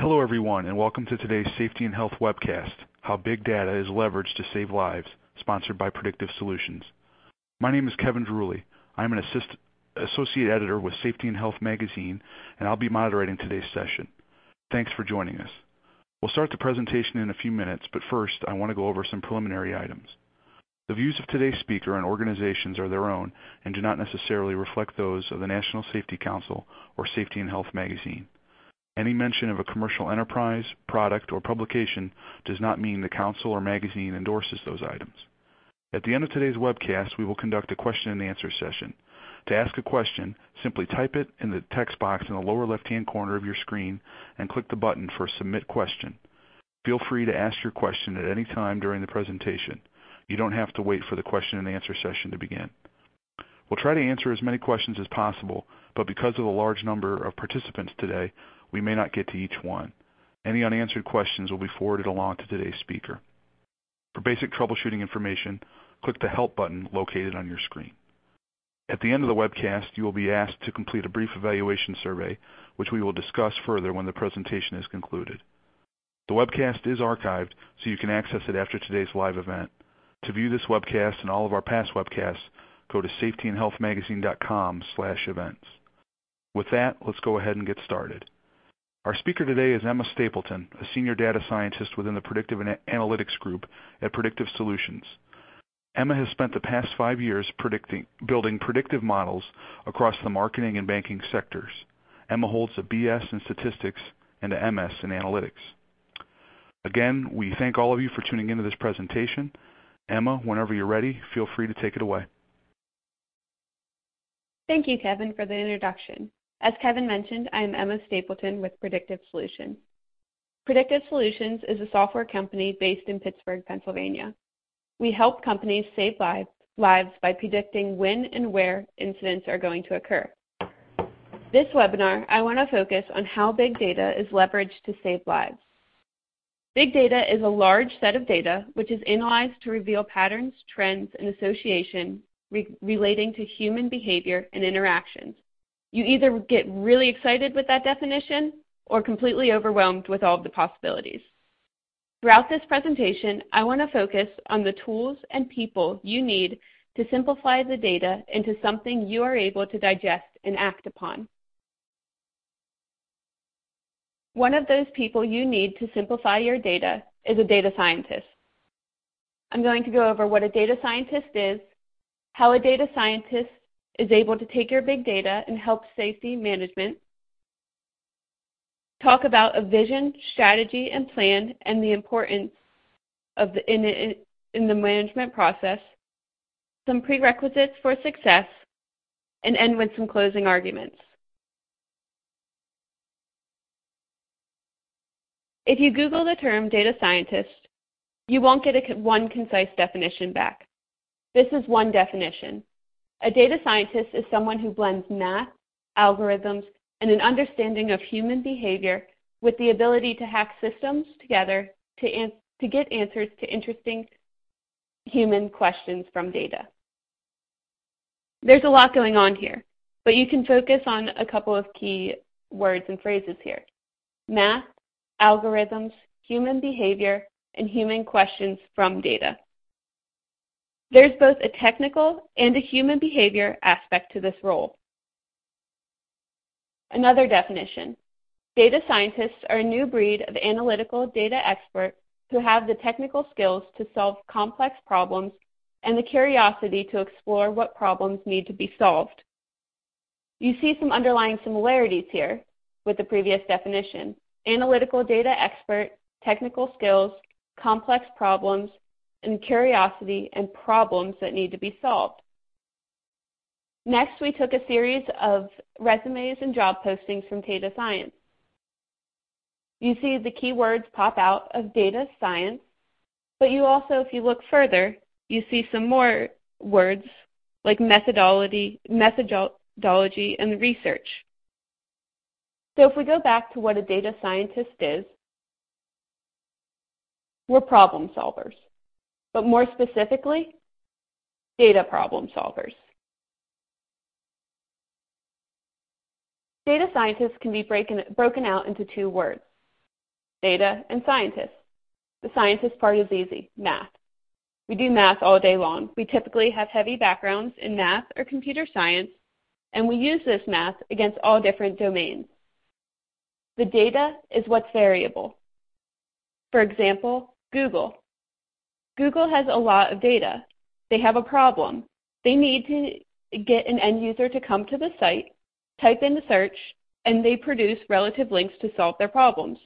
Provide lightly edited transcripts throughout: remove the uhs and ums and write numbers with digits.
Hello everyone, and welcome to today's Safety and Health webcast, How Big Data is Leveraged to Save Lives, sponsored by Predictive Solutions. My name is Kevin Druley. I'm an associate editor with Safety and Health Magazine, and I'll be moderating today's session. Thanks for joining us. We'll start the presentation in a few minutes, but first I want to go over some preliminary items. The views of today's speaker and organizations are their own and do not necessarily reflect those of the National Safety Council or Safety and Health Magazine. Any mention of a commercial enterprise, product, or publication does not mean the council or magazine endorses those items. At the end of today's webcast, we will conduct a question and answer session. To ask a question, simply type it in the text box in the lower left-hand corner of your screen and click the button for Submit Question. Feel free to ask your question at any time during the presentation. You don't have to wait for the question and answer session to begin. We'll try to answer as many questions as possible, but because of the large number of participants today, we may not get to each one. Any unanswered questions will be forwarded along to today's speaker. For basic troubleshooting information, click the Help button located on your screen. At the end of the webcast, you will be asked to complete a brief evaluation survey, which we will discuss further when the presentation is concluded. The webcast is archived, so you can access it after today's live event. To view this webcast and all of our past webcasts, go to safetyandhealthmagazine.com/events. With that, let's go ahead and get started. Our speaker today is Emma Stapleton, a senior data scientist within the Predictive Analytics Group at Predictive Solutions. Emma has spent the past 5 years building predictive models across the marketing and banking sectors. Emma holds a BS in statistics and a MS in analytics. Again, we thank all of you for tuning into this presentation. Emma, whenever you're ready, feel free to take it away. Thank you, Kevin, for the introduction. As Kevin mentioned, I am Emma Stapleton with Predictive Solutions. Predictive Solutions is a software company based in Pittsburgh, Pennsylvania. We help companies save lives by predicting when and where incidents are going to occur. This webinar, I want to focus on how big data is leveraged to save lives. Big data is a large set of data which is analyzed to reveal patterns, trends, and association relating to human behavior and interactions. You either get really excited with that definition or completely overwhelmed with all of the possibilities. Throughout this presentation, I want to focus on the tools and people you need to simplify the data into something you are able to digest and act upon. One of those people you need to simplify your data is a data scientist. I'm going to go over what a data scientist is, how a data scientist is able to take your big data and help safety management, talk about a vision, strategy, and plan, and the importance of in the management process, some prerequisites for success, and end with some closing arguments. If you Google the term data scientist, you won't get one concise definition back. This is one definition. A data scientist is someone who blends math, algorithms, and an understanding of human behavior with the ability to hack systems together to get answers to interesting human questions from data. There's a lot going on here, but you can focus on a couple of key words and phrases here. Math, algorithms, human behavior, and human questions from data. There's both a technical and a human behavior aspect to this role. Another definition. Data scientists are a new breed of analytical data experts who have the technical skills to solve complex problems and the curiosity to explore what problems need to be solved. You see some underlying similarities here with the previous definition. Analytical data expert, technical skills, complex problems, and curiosity and problems that need to be solved. Next, we took a series of resumes and job postings from data science. You see the keywords pop out of data science, but you also, if you look further, you see some more words like methodology, and research. So if we go back to what a data scientist is, we're problem solvers. But more specifically, data problem solvers. Data scientists can be broken out into two words, data, and scientists. The scientist part is easy, math. We do math all day long. We typically have heavy backgrounds in math or computer science, and we use this math against all different domains. The data is what's variable. For example, Google. Google has a lot of data. They have a problem. They need to get an end user to come to the site, type in the search, and they produce relative links to solve their problems.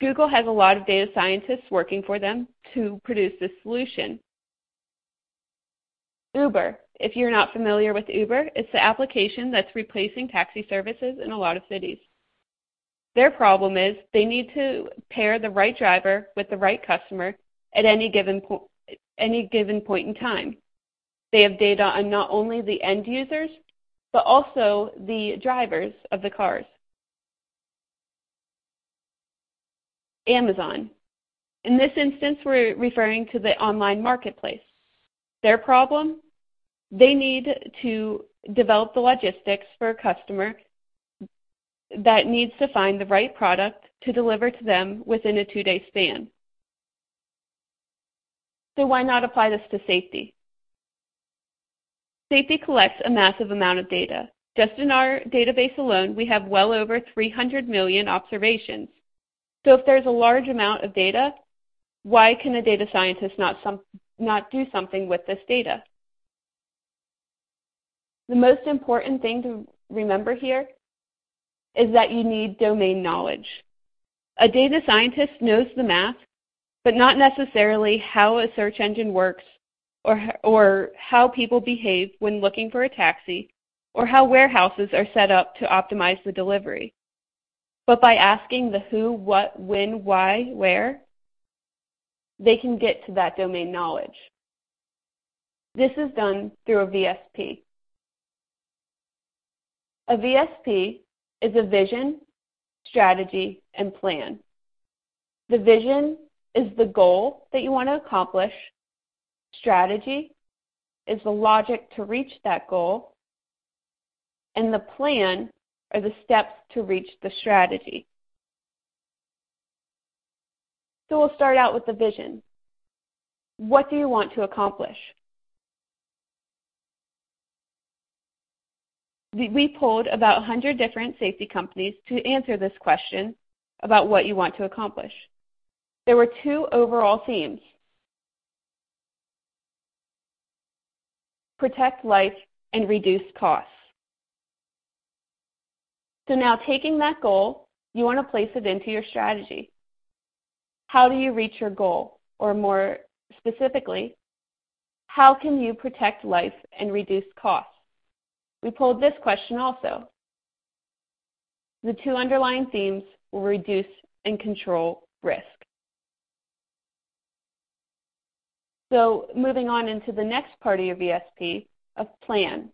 Google has a lot of data scientists working for them to produce this solution. Uber. If you're not familiar with Uber, it's the application that's replacing taxi services in a lot of cities. Their problem is they need to pair the right driver with the right customer at any given point in time. They have data on not only the end users, but also the drivers of the cars. Amazon. In this instance, we're referring to the online marketplace. Their problem? They need to develop the logistics for a customer that needs to find the right product to deliver to them within a two-day span. So why not apply this to safety? Safety collects a massive amount of data. Just in our database alone, we have well over 300 million observations. So if there's a large amount of data, why can a data scientist not do something with this data? The most important thing to remember here is that you need domain knowledge. A data scientist knows the math, but not necessarily how a search engine works or how people behave when looking for a taxi or how warehouses are set up to optimize the delivery. But by asking the who, what, when, why, where, they can get to that domain knowledge. This is done through a VSP. A VSP is a vision, strategy, and plan. The vision is the goal that you want to accomplish. Strategy is the logic to reach that goal. And the plan are the steps to reach the strategy. So we'll start out with the vision. What do you want to accomplish? We polled about 100 different safety companies to answer this question about what you want to accomplish. There were two overall themes: protect life and reduce costs. So now taking that goal, you want to place it into your strategy. How do you reach your goal? Or more specifically, how can you protect life and reduce costs? We polled this question also. The two underlying themes were reduce and control risk. So moving on into the next part of your VSP, of plan.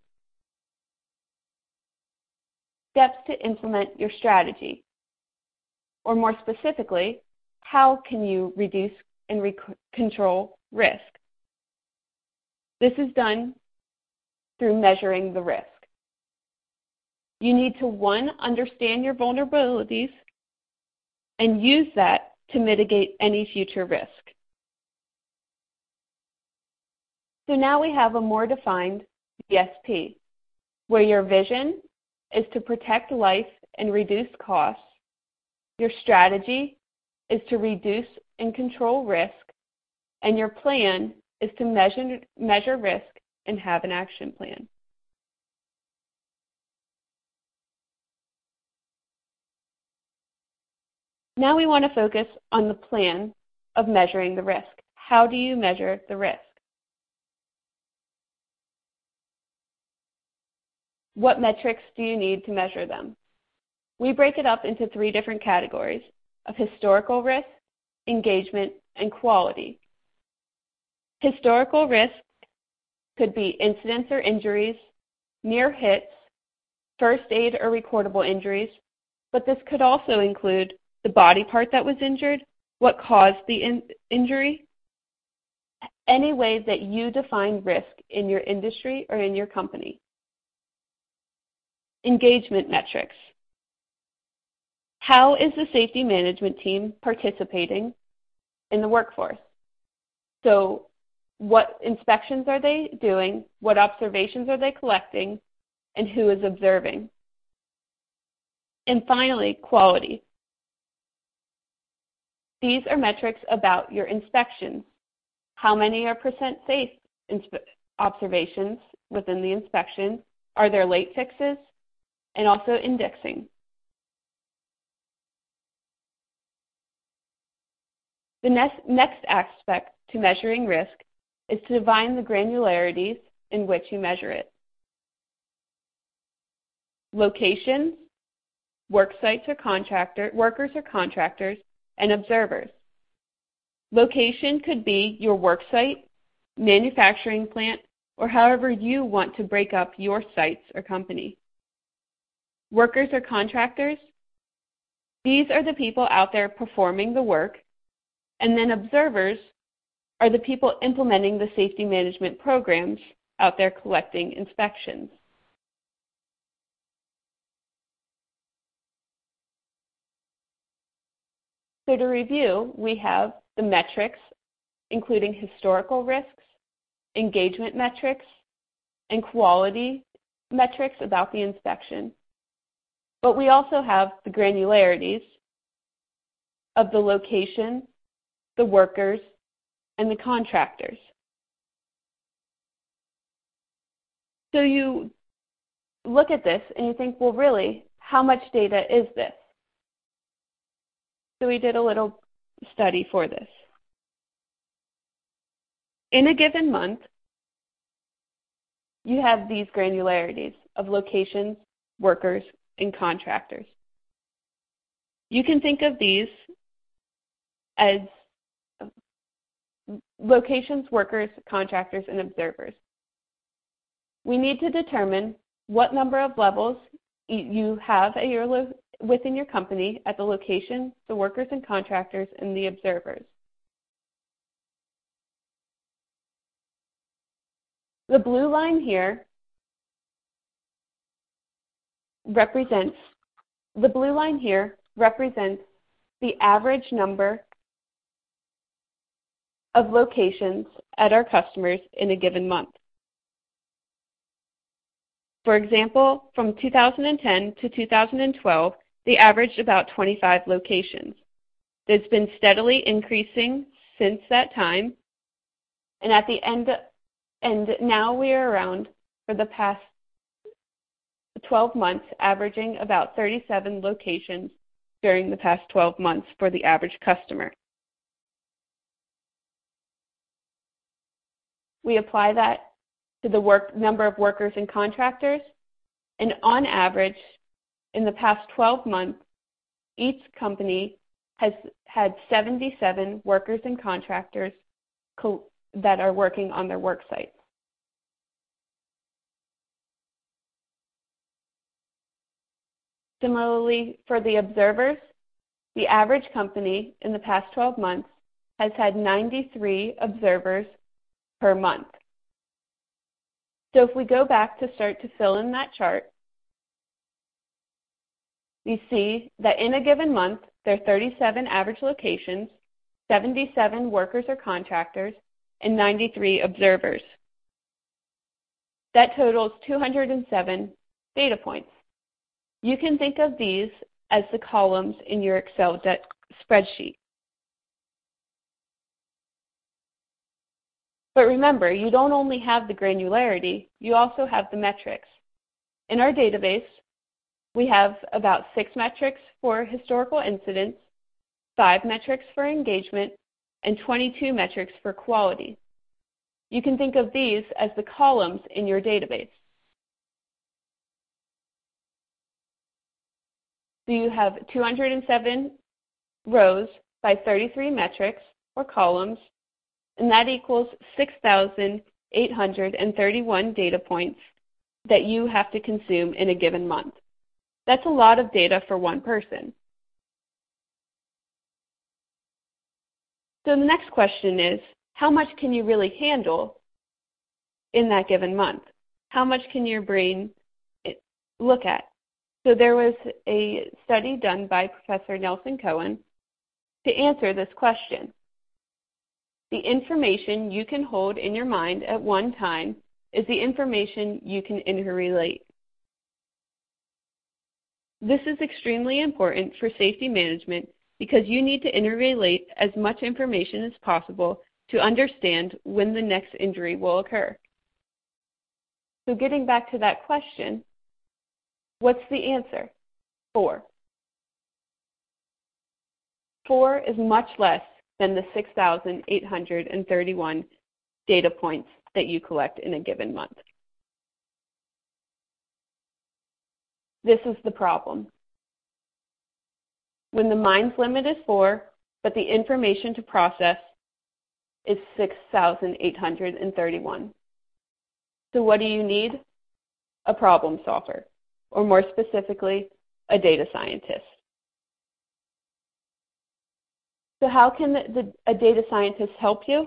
Steps to implement your strategy, or more specifically, how can you reduce and control risk? This is done through measuring the risk. You need to, one, understand your vulnerabilities and use that to mitigate any future risk. So now we have a more defined VSP, where your vision is to protect life and reduce costs. Your strategy is to reduce and control risk. And your plan is to measure risk and have an action plan. Now we want to focus on the plan of measuring the risk. How do you measure the risk? What metrics do you need to measure them? We break it up into three different categories of historical risk, engagement, and quality. Historical risk could be incidents or injuries, near hits, first aid or recordable injuries, but this could also include the body part that was injured, what caused the injury, any way that you define risk in your industry or in your company. Engagement metrics. How is the safety management team participating in the workforce? So what inspections are they doing? What observations are they collecting? And who is observing? And finally, quality. These are metrics about your inspections. How many are percent safe observations within the inspection? Are there late fixes? And also indexing. The next aspect to measuring risk is to define the granularities in which you measure it. Locations, work sites or workers or contractors, and observers. Location could be your work site, manufacturing plant, or however you want to break up your sites or company. Workers or contractors, these are the people out there performing the work, and then observers are the people implementing the safety management programs out there collecting inspections. So to review, we have the metrics, including historical risks, engagement metrics, and quality metrics about the inspection. But we also have the granularities of the location, the workers, and the contractors. So you look at this and you think, well, really, how much data is this? So we did a little study for this. In a given month, you have these granularities of locations, workers, and contractors. You can think of these as locations, workers, contractors, and observers. We need to determine what number of levels you have at your within your company at the location, the workers and contractors, and the observers. The blue line here represents the average number of locations at our customers in a given month. For example, from 2010 to 2012, they averaged about 25 locations. It's been steadily increasing since that time, and at the end, and now we are around for the past 12 months, averaging about 37 locations during the past 12 months for the average customer. We apply that to the number of workers and contractors, and on average, in the past 12 months, each company has had 77 workers and contractors that are working on their work sites. Similarly, for the observers, the average company in the past 12 months has had 93 observers per month. So if we go back to start to fill in that chart, we see that in a given month, there are 37 average locations, 77 workers or contractors, and 93 observers. That totals 207 data points. You can think of these as the columns in your Excel spreadsheet. But remember, you don't only have the granularity, you also have the metrics. In our database, we have about 6 metrics for historical incidents, 5 metrics for engagement, and 22 metrics for quality. You can think of these as the columns in your database. So you have 207 rows by 33 metrics or columns, and that equals 6,831 data points that you have to consume in a given month. That's a lot of data for one person. So the next question is, how much can you really handle in that given month? How much can your brain look at? So there was a study done by Professor Nelson Cohen to answer this question. The information you can hold in your mind at one time is the information you can interrelate. This is extremely important for safety management because you need to interrelate as much information as possible to understand when the next injury will occur. So getting back to that question, what's the answer? 4. 4 is much less than the 6,831 data points that you collect in a given month. This is the problem. When the mind's limit is 4, but the information to process is 6,831. So what do you need? A problem solver, or more specifically, a data scientist. So how can a data scientist help you?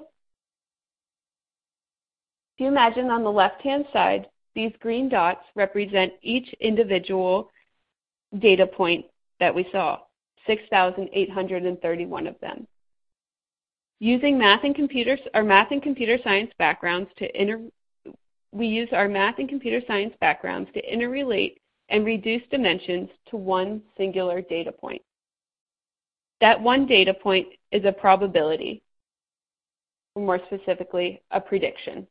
If you imagine on the left-hand side, these green dots represent each individual data point that we saw, 6,831 of them. Using we use our math and computer science backgrounds to interrelate and reduce dimensions to one singular data point. That one data point is a probability, or more specifically, a prediction.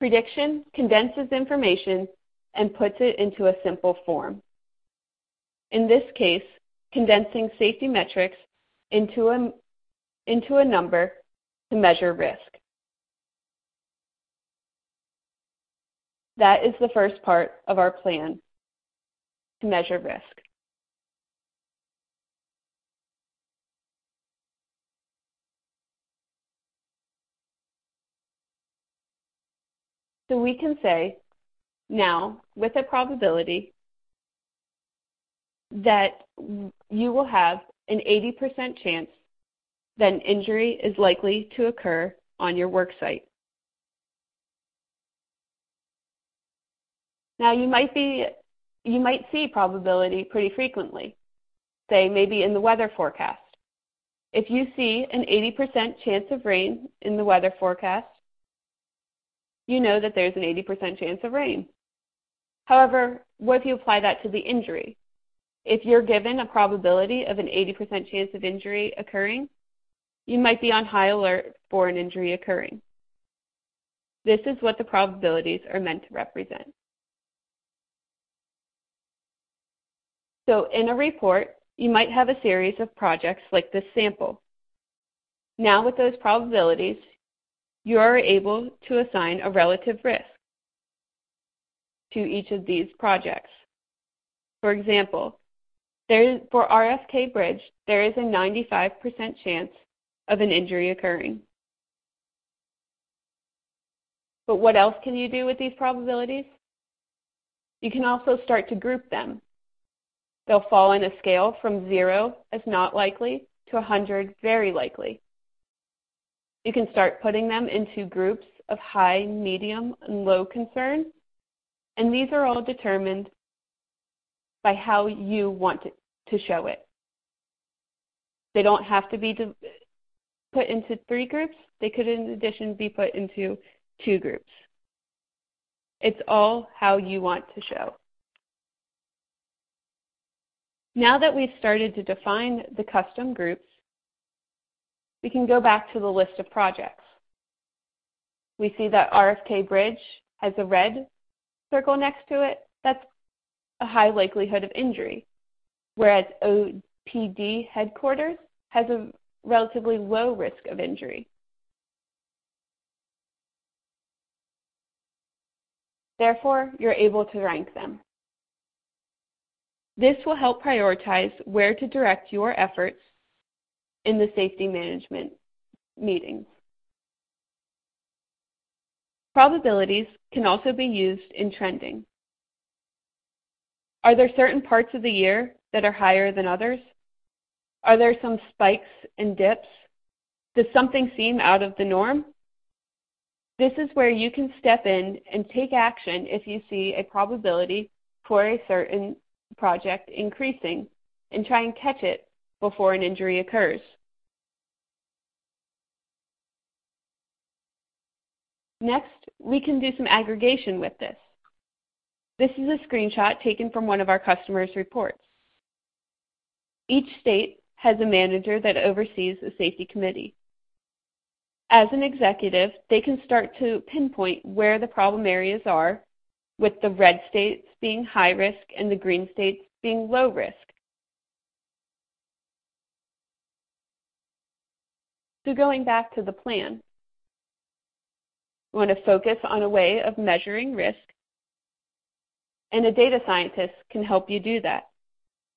Prediction condenses information and puts it into a simple form. In this case, condensing safety metrics into a number to measure risk. That is the first part of our plan, to measure risk. So we can say now, with a probability, that you will have an 80% chance that an injury is likely to occur on your work site. Now you might see probability pretty frequently, say maybe in the weather forecast. If you see an 80% chance of rain in the weather forecast, you know that there's an 80% chance of rain. However, what if you apply that to the injury? If you're given a probability of an 80% chance of injury occurring, you might be on high alert for an injury occurring. This is what the probabilities are meant to represent. So in a report, you might have a series of projects like this sample. Now with those probabilities, you are able to assign a relative risk to each of these projects. For example, for RFK Bridge, there is a 95% chance of an injury occurring. But what else can you do with these probabilities? You can also start to group them. They'll fall on a scale from 0 as not likely to 100 very likely. You can start putting them into groups of high, medium, and low concern, and these are all determined by how you want to show it. They don't have to be put into 3 groups. They could, in addition, be put into 2 groups. It's all how you want to show. Now that we've started to define the custom groups, we can go back to the list of projects. We see that RFK Bridge has a red circle next to it. That's a high likelihood of injury, whereas OPD Headquarters has a relatively low risk of injury. Therefore, you're able to rank them. This will help prioritize where to direct your efforts in the safety management meetings. Probabilities can also be used in trending. Are there certain parts of the year that are higher than others? Are there some spikes and dips? Does something seem out of the norm? This is where you can step in and take action if you see a probability for a certain project increasing, and try and catch it before an injury occurs. Next, we can do some aggregation with this. This is a screenshot taken from one of our customers' reports. Each state has a manager that oversees a safety committee. As an executive, they can start to pinpoint where the problem areas are, with the red states being high risk and the green states being low risk. So going back to the plan, we want to focus on a way of measuring risk, and a data scientist can help you do that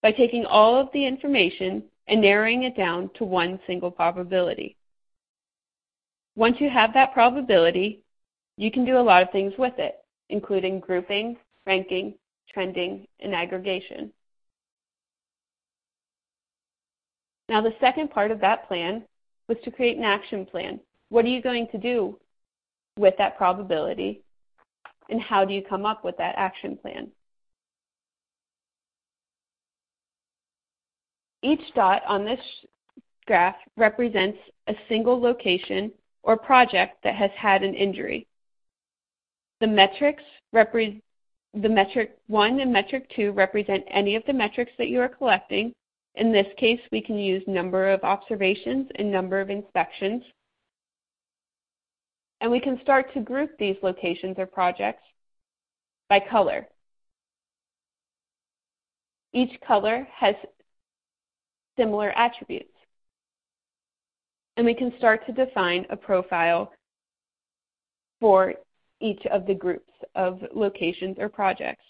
by taking all of the information and narrowing it down to one single probability. Once you have that probability, you can do a lot of things with it, including grouping, ranking, trending, and aggregation. Now, the second part of that plan was to create an action plan. What are you going to do with that probability, and how do you come up with that action plan? Each dot on this graph represents a single location or project that has had an injury. The metrics represent the metric 1 and metric 2 represent any of the metrics that you are collecting. In this case, we can use number of observations and number of inspections. And we can start to group these locations or projects by color. Each color has similar attributes. And we can start to define a profile for each of the groups of locations or projects.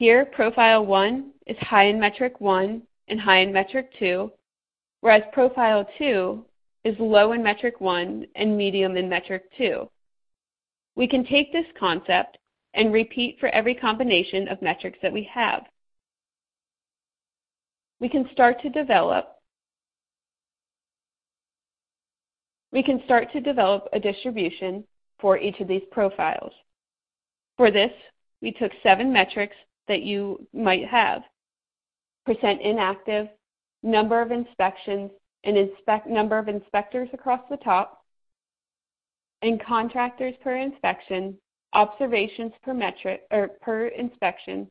Here, profile 1 is high in metric 1 and high in metric 2, whereas profile 2 is low in metric 1 and medium in metric 2. We can take this concept and repeat for every combination of metrics that we have. We can start to develop a distribution for each of these profiles. For this, we took 7 metrics that you might have: percent inactive, number of inspections, and number of inspectors across the top, and contractors per inspection, observations per metric or per inspection,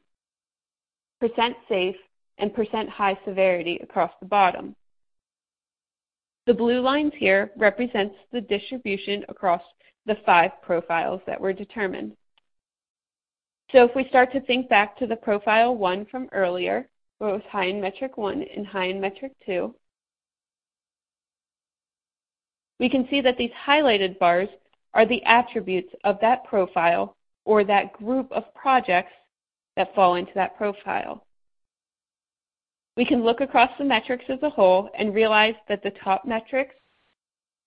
percent safe, and percent high severity across the bottom. The blue lines here represents the distribution across the 5 profiles that were determined. So if we start to think back to the profile 1 from earlier, where it was high in metric 1 and high in metric 2, we can see that these highlighted bars are the attributes of that profile or that group of projects that fall into that profile. We can look across the metrics as a whole and realize that the top metrics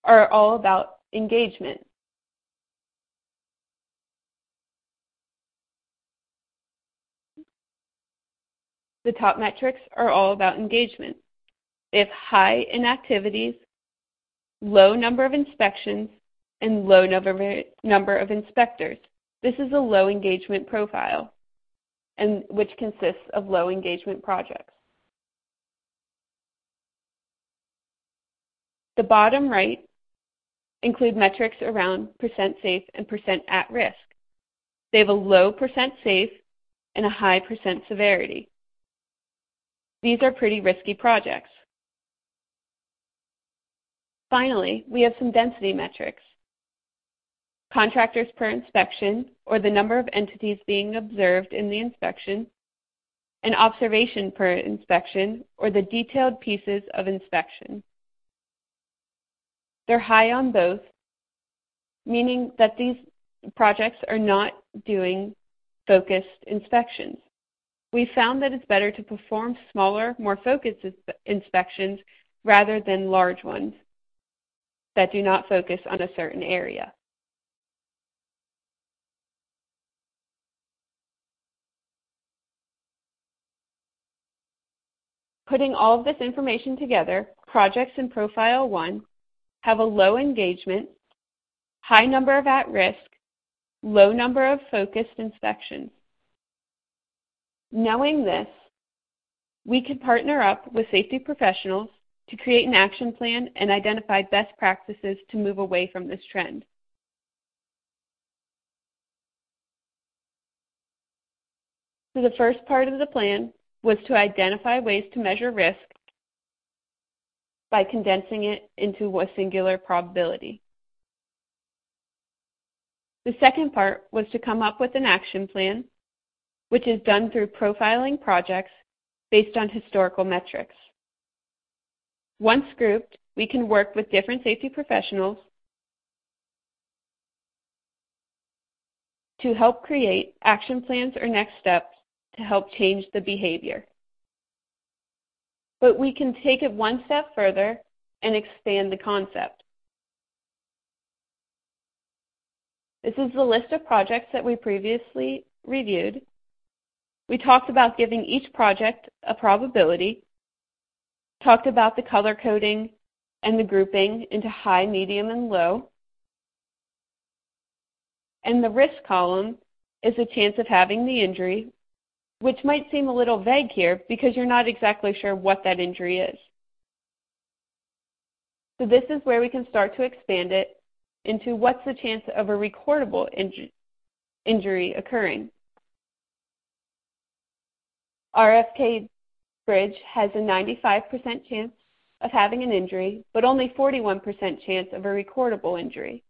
are all about engagement. They have high inactivities, low number of inspections, and low number of inspectors. This is a low engagement profile, and which consists of low engagement projects. The bottom right include metrics around percent safe and percent at risk. They have a low percent safe and a high percent severity. These are pretty risky projects. Finally, we have some density metrics. Contractors per inspection, or the number of entities being observed in the inspection, and observation per inspection, or the detailed pieces of inspection. They're high on both, meaning that these projects are not doing focused inspections. We found that it's better to perform smaller, more focused inspections rather than large ones that do not focus on a certain area. Putting all of this information together, projects in Profile 1 have a low engagement, high number of at-risk, low number of focused inspections. Knowing this, we could partner up with safety professionals to create an action plan and identify best practices to move away from this trend. So the first part of the plan was to identify ways to measure risk by condensing it into a singular probability. The second part was to come up with an action plan, which is done through profiling projects based on historical metrics. Once grouped, we can work with different safety professionals to help create action plans or next steps to help change the behavior. But we can take it one step further and expand the concept. This is the list of projects that we previously reviewed. We talked about giving each project a probability, talked about the color coding and the grouping into high, medium, and low. And the risk column is the chance of having the injury, which might seem a little vague here because you're not exactly sure what that injury is. So this is where we can start to expand it into what's the chance of a recordable injury occurring. RFK Bridge has a 95% chance of having an injury, but only 41% chance of a recordable injury,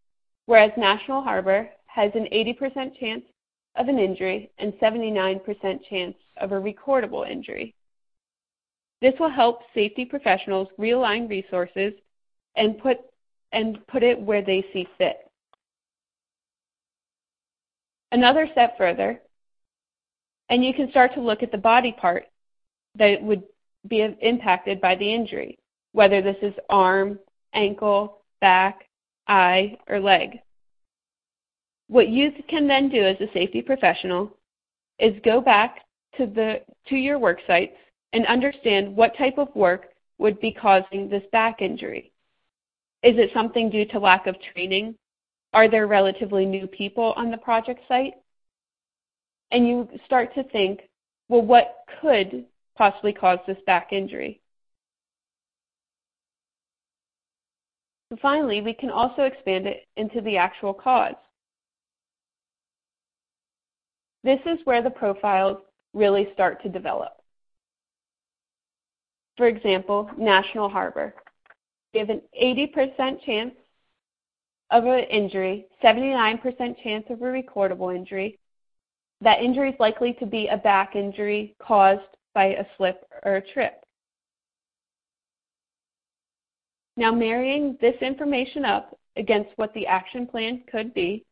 whereas National Harbor has an 80% chance of an injury and 79% chance of a recordable injury. This will help safety professionals realign resources and put it where they see fit. Another step further, and you can start to look at the body part that would be impacted by the injury, whether this is arm, ankle, back, eye, or leg. What you can then do as a safety professional is go back to your work sites and understand what type of work would be causing this back injury. Is it something due to lack of training? Are there relatively new people on the project site? And you start to think, well, what could possibly cause this back injury? And finally, we can also expand it into the actual cause. This is where the profiles really start to develop. For example, National Harbor. We have an 80% chance of an injury, 79% chance of a recordable injury. That injury is likely to be a back injury caused by a slip or a trip. Now, marrying this information up against what the action plan could be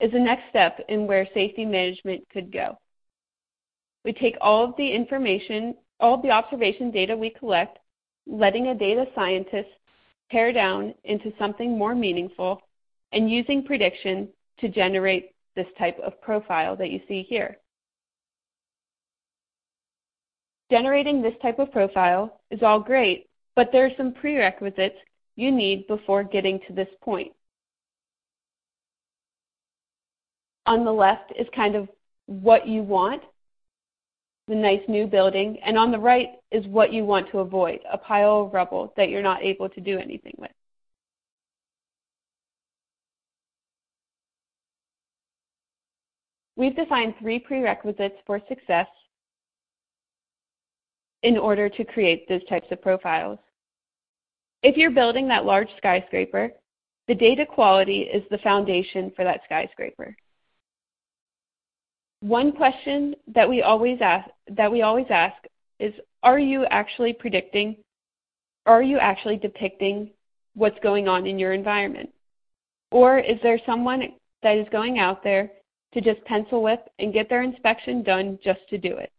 is the next step in where safety management could go. We take all of the information, all of the observation data we collect, letting a data scientist tear down into something more meaningful and using prediction to generate this type of profile that you see here. Generating this type of profile is all great, but there are some prerequisites you need before getting to this point. On the left is kind of what you want, the nice new building, and on the right is what you want to avoid, a pile of rubble that you're not able to do anything with. We've defined three prerequisites for success in order to create those types of profiles. If you're building that large skyscraper, the data quality is the foundation for that skyscraper. One question that we always ask is, are you actually depicting what's going on in your environment? Or is there someone that is going out there to just pencil whip and get their inspection done just to do it?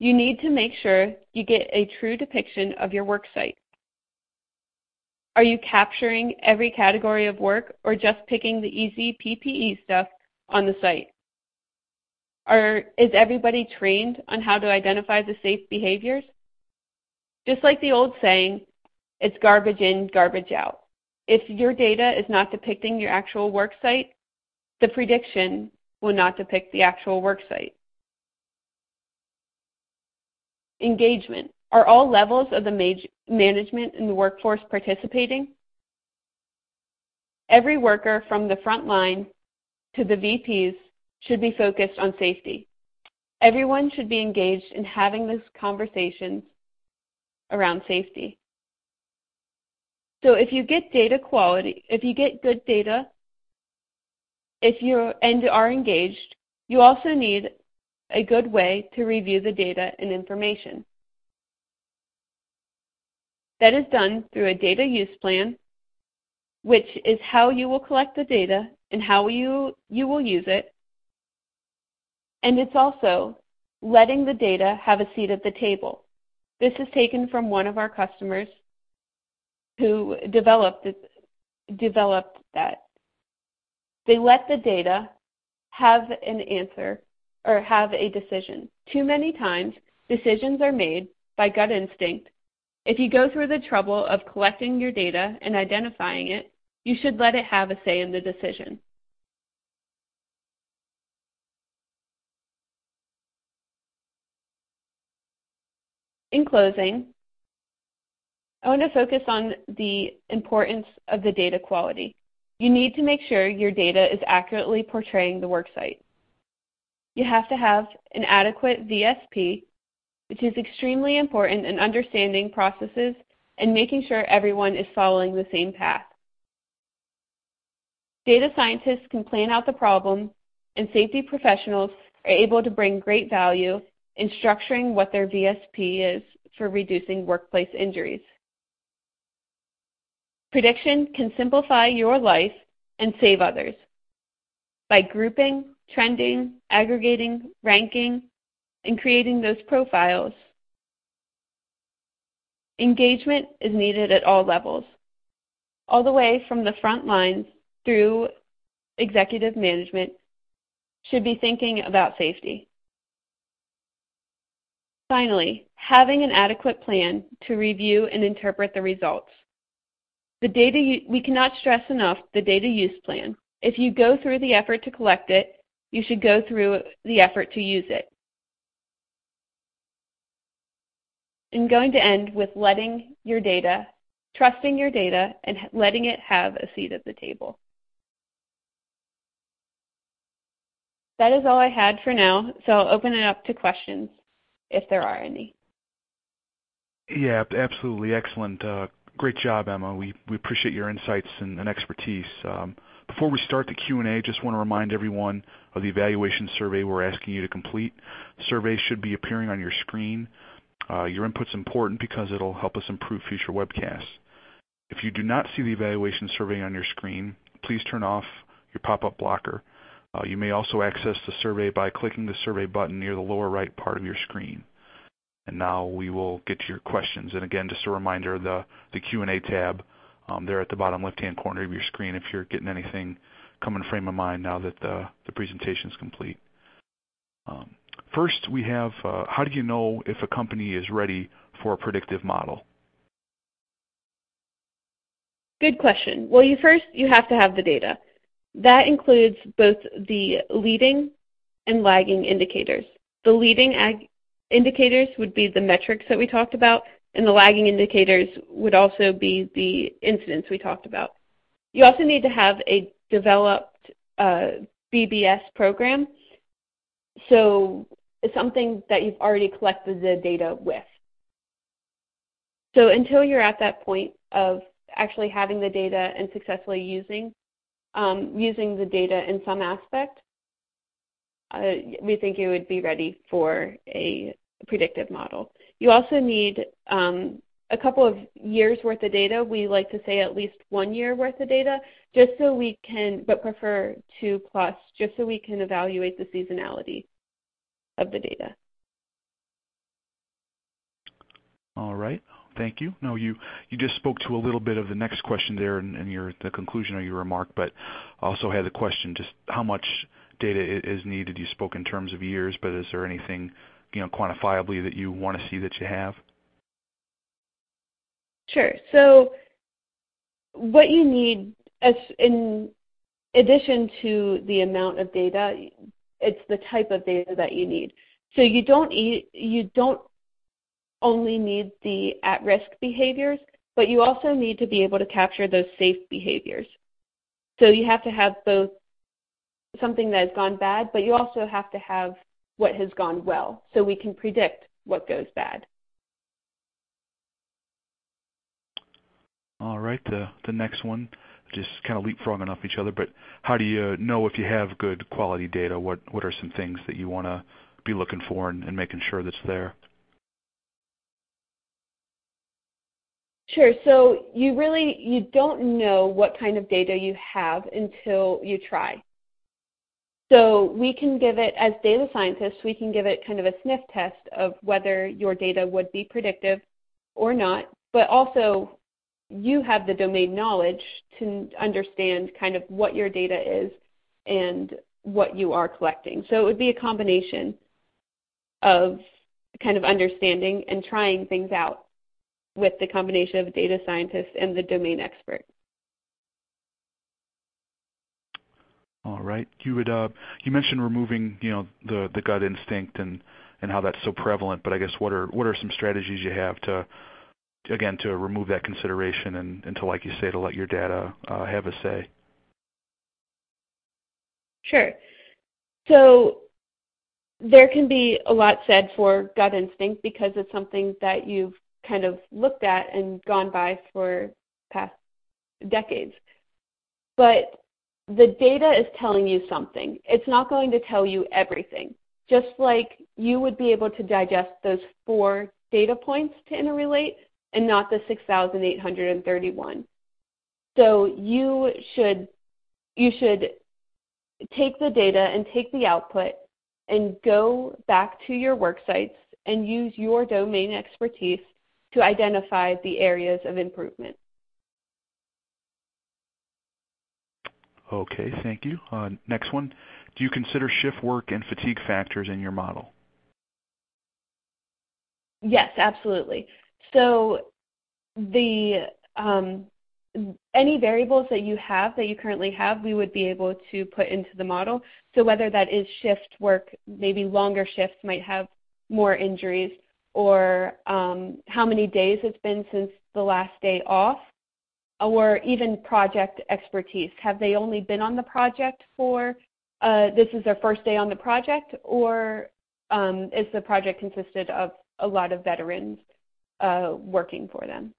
You need to make sure you get a true depiction of your work site. Are you capturing every category of work or just picking the easy PPE stuff on the site? Is everybody trained on how to identify the safe behaviors? Just like the old saying, it's garbage in, garbage out. If your data is not depicting your actual work site, the prediction will not depict the actual work site. Engagement. Are all levels of the management in the workforce participating? Every worker from the front line to the VPs should be focused on safety. Everyone should be engaged in having these conversations around safety. So if you get data quality, if you get good data, if you are engaged, you also need a good way to review the data and information. That is done through a data use plan, which is how you will collect the data and how you will use it. And it's also letting the data have a seat at the table. This is taken from one of our customers who developed that. They let the data have an answer or have a decision. Too many times, decisions are made by gut instinct. If you go through the trouble of collecting your data and identifying it, you should let it have a say in the decision. In closing, I want to focus on the importance of the data quality. You need to make sure your data is accurately portraying the worksite. You have to have an adequate VSP, which is extremely important in understanding processes and making sure everyone is following the same path. Data scientists can plan out the problem, and safety professionals are able to bring great value in structuring what their VSP is for reducing workplace injuries. Prediction can simplify your life and save others by grouping, trending, aggregating, ranking, and creating those profiles. Engagement is needed at all levels, all the way from the front lines through executive management should be thinking about safety. Finally, having an adequate plan to review and interpret the results. The data, we cannot stress enough the data use plan. If you go through the effort to collect it, you should go through the effort to use it. I'm going to end with letting your data, trusting your data, and letting it have a seat at the table. That is all I had for now, so I'll open it up to questions if there are any. Yeah, absolutely. Excellent. Great job, Emma. We appreciate your insights and expertise. Before we start the Q&A, just want to remind everyone of the evaluation survey we're asking you to complete. Surveys should be appearing on your screen. Your input's important because it'll help us improve future webcasts. If you do not see the evaluation survey on your screen, please turn off your pop-up blocker. You may also access the survey by clicking the survey button near the lower right part of your screen. And now we will get to your questions. And again, just a reminder, the Q&A tab there at the bottom left-hand corner of your screen. If you're getting anything, come and frame of mind now that the presentation is complete. First, we have, how do you know if a company is ready for a predictive model? Good question. Well, you have to have the data. That includes both the leading and lagging indicators. The leading indicators would be the metrics that we talked about, and the lagging indicators would also be the incidents we talked about. You also need to have a developed BBS program, so it's something that you've already collected the data with. So until you're at that point of actually having the data and successfully using the data in some aspect, we think you would be ready for a predictive model. You also need a couple of years worth of data. We like to say at least 1 year worth of data, just so we can, but prefer 2+, just so we can evaluate the seasonality of the data. All right. Thank you. No, you just spoke to a little bit of the next question there in the conclusion of your remark, but also had the question just how much data is needed. You spoke in terms of years, but is there anything, quantifiably that you want to see that you have? Sure. So what you need as in addition to the amount of data, it's the type of data that you need. So you don't only need the at-risk behaviors, but you also need to be able to capture those safe behaviors. So you have to have both something that has gone bad, but you also have to have what has gone well, so we can predict what goes bad. All right, the next one, just kind of leapfrogging off each other, but how do you know if you have good quality data? What are some things that you want to be looking for and making sure that's there? Sure. So you don't know what kind of data you have until you try. So we can give it, as data scientists, we can give it kind of a sniff test of whether your data would be predictive or not, but also you have the domain knowledge to understand kind of what your data is and what you are collecting. So it would be a combination of kind of understanding and trying things out with the combination of a data scientist and the domain expert. All right. You would you mentioned removing, the gut instinct and how that's so prevalent, but I guess what are some strategies you have to remove that consideration and to, like you say, to let your data have a say? Sure. So there can be a lot said for gut instinct because it's something that you've kind of looked at and gone by for past decades. But the data is telling you something. It's not going to tell you everything. Just like you would be able to digest those 4 data points to interrelate and not the 6,831. So you should take the data and take the output and go back to your work sites and use your domain expertise to identify the areas of improvement. Okay, thank you. Next one, do you consider shift work and fatigue factors in your model? Yes, absolutely. So the any variables that you currently have, we would be able to put into the model. So whether that is shift work, maybe longer shifts might have more injuries, or how many days it's been since the last day off, or even project expertise. Have they only been on the project for, this is their first day on the project, or is the project consisted of a lot of veterans working for them?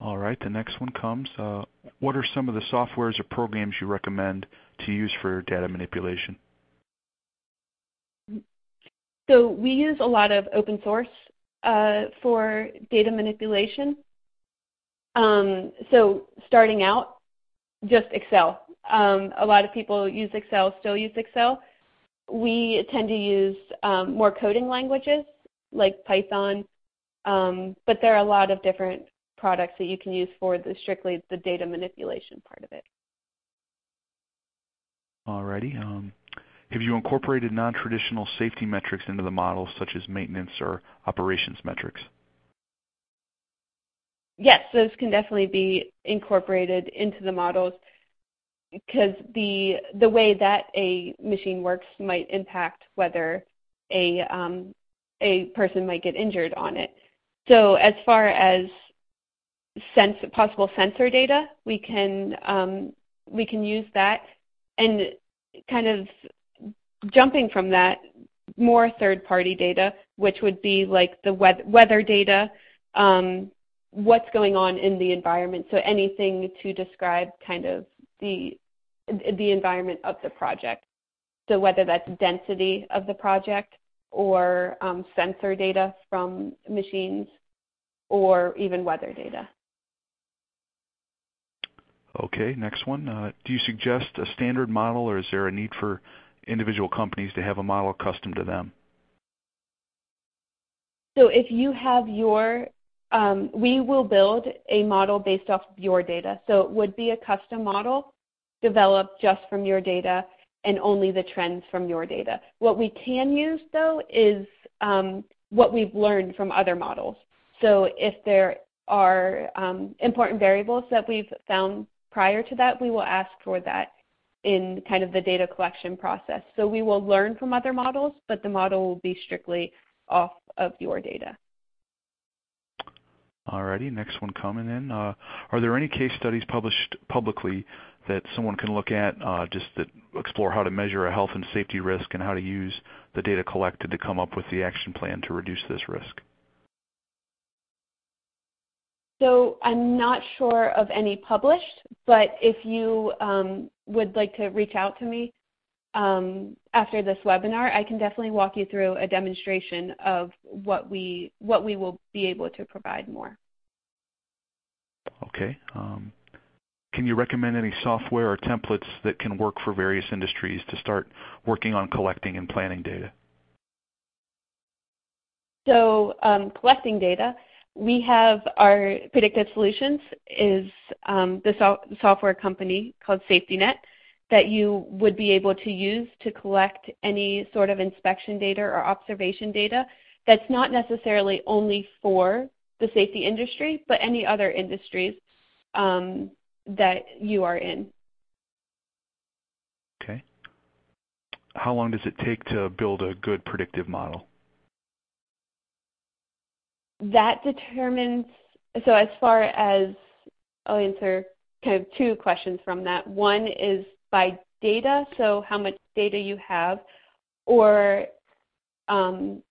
All right, the next one comes. What are some of the softwares or programs you recommend to use for data manipulation? So we use a lot of open source for data manipulation. So starting out, just Excel. A lot of people use Excel, still use Excel. We tend to use more coding languages like Python, but there are a lot of different products that you can use for strictly the data manipulation part of it. All righty. Have you incorporated non-traditional safety metrics into the model, such as maintenance or operations metrics? Yes, those can definitely be incorporated into the models because the way that a machine works might impact whether a person might get injured on it. So as far as possible sensor data, we can use that, and kind of jumping from that, more third-party data, which would be like the weather data, what's going on in the environment, so anything to describe kind of the environment of the project. So whether that's density of the project or sensor data from machines or even weather data. Okay, next one. Do you suggest a standard model, or is there a need for individual companies to have a model custom to them? So if you have we will build a model based off of your data. So it would be a custom model developed just from your data and only the trends from your data. What we can use, though, is what we've learned from other models. So if there are important variables that we've found prior to that, we will ask for that in kind of the data collection process. So we will learn from other models, but the model will be strictly off of your data. Alrighty, next one coming in. Are there any case studies published publicly that someone can look at just that explore how to measure a health and safety risk and how to use the data collected to come up with the action plan to reduce this risk? So I'm not sure of any published, but if you would like to reach out to me after this webinar, I can definitely walk you through a demonstration of what we will be able to provide more. Okay. Can you recommend any software or templates that can work for various industries to start working on collecting and planning data? So collecting data, we have our Predictive Solutions is the software company called Safety Net that you would be able to use to collect any sort of inspection data or observation data that's not necessarily only for the safety industry, but any other industries that you are in. Okay. How long does it take to build a good predictive model? That determines, so as far as, I'll answer kind of two questions from that. One is by data, so how much data you have, or the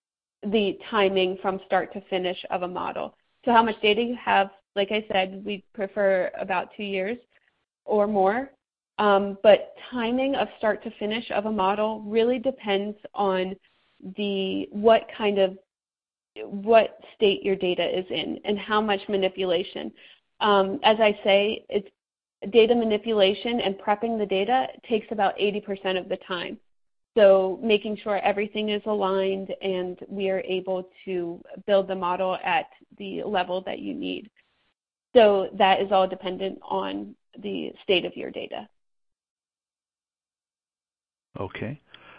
timing from start to finish of a model. So how much data you have, like I said, we prefer about 2 years or more, but timing of start to finish of a model really depends on what state your data is in and how much manipulation. As I say, it's data manipulation and prepping the data takes about 80% of the time. So making sure everything is aligned and we are able to build the model at the level that you need. So that is all dependent on the state of your data. Okay.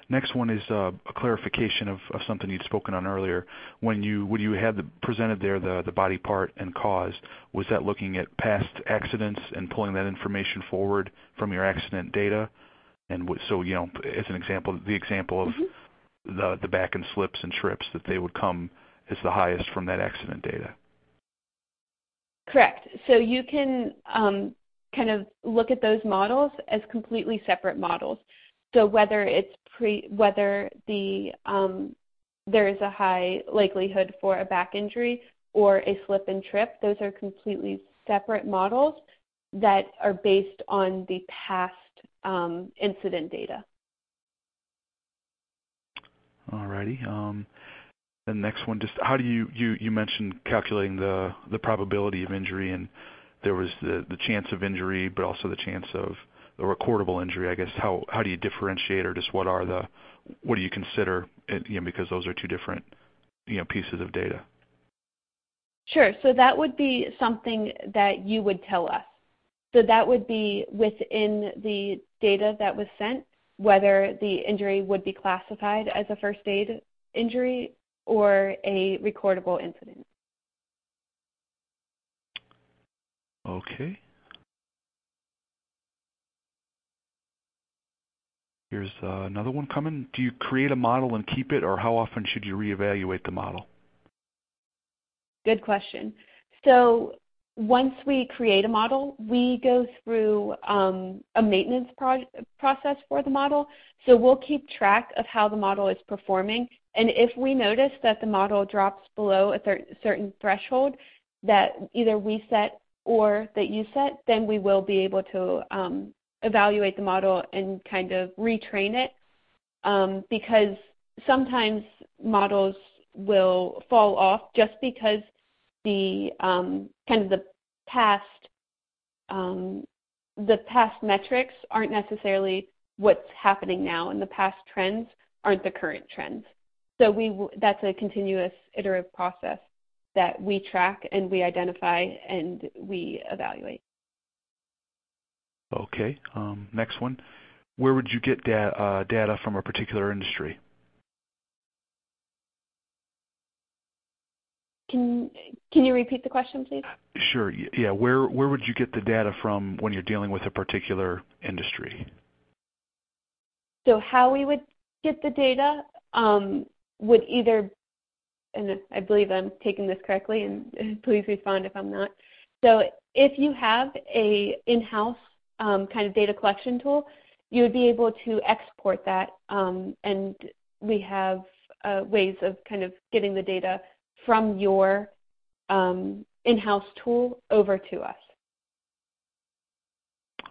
Next one is a clarification of something you'd spoken on earlier. When you had presented there the body part and cause, was that looking at past accidents and pulling that information forward from your accident data? And so, you know, as an example, the example of the back and slips and trips, that they would come as the highest from that accident data. Correct. So you can kind of look at those models as completely separate models. So whether it's there is a high likelihood for a back injury or a slip and trip, those are completely separate models that are based on the past incident data. All righty. The next one, just how do you mentioned calculating the probability of injury, and there was the chance of injury, but also the chance of a recordable injury, I guess. How do you differentiate, or just what do you consider, you know, because those are two different, you know, pieces of data? Sure. So that would be something that you would tell us. So that would be within the data that was sent, whether the injury would be classified as a first aid injury or a recordable incident. Okay. Here's another one coming. Do you create a model and keep it, or how often should you reevaluate the model? Good question. So once we create a model, we go through a maintenance process for the model. So we'll keep track of how the model is performing. And if we notice that the model drops below a certain threshold that either we set or that you set, then we will be able to evaluate the model and kind of retrain it, because sometimes models will fall off just because the kind of the past metrics aren't necessarily what's happening now, and the past trends aren't the current trends. So that's a continuous iterative process that we track and we identify and we evaluate. Okay. Next one. Where would you get data from a particular industry? Can you repeat the question, please? Sure. Yeah. Where would you get the data from when you're dealing with a particular industry? So how we would get the data would either, and I believe I'm taking this correctly, and please respond if I'm not. So if you have a in-house kind of data collection tool, you would be able to export that, and we have ways of kind of getting the data from your in-house tool over to us.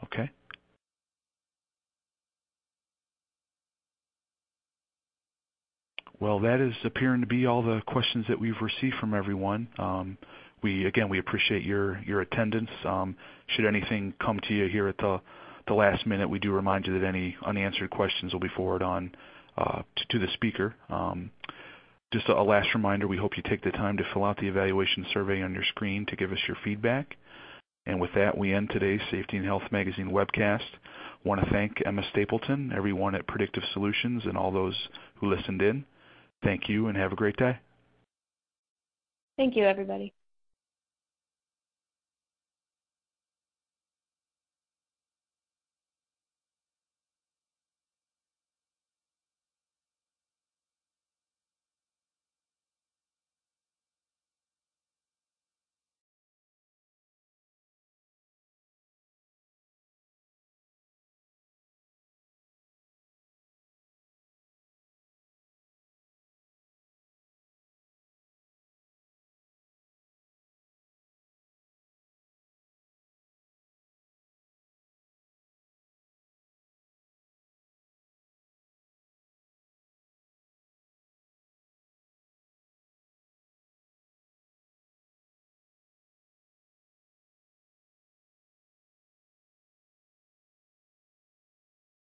Okay. Well, that is appearing to be all the questions that we've received from everyone. We appreciate your attendance. Should anything come to you here at the last minute, we do remind you that any unanswered questions will be forwarded on to the speaker. Just a last reminder, we hope you take the time to fill out the evaluation survey on your screen to give us your feedback. And with that, we end today's Safety and Health Magazine webcast. I want to thank Emma Stapleton, everyone at Predictive Solutions, and all those who listened in. Thank you, and have a great day. Thank you, everybody.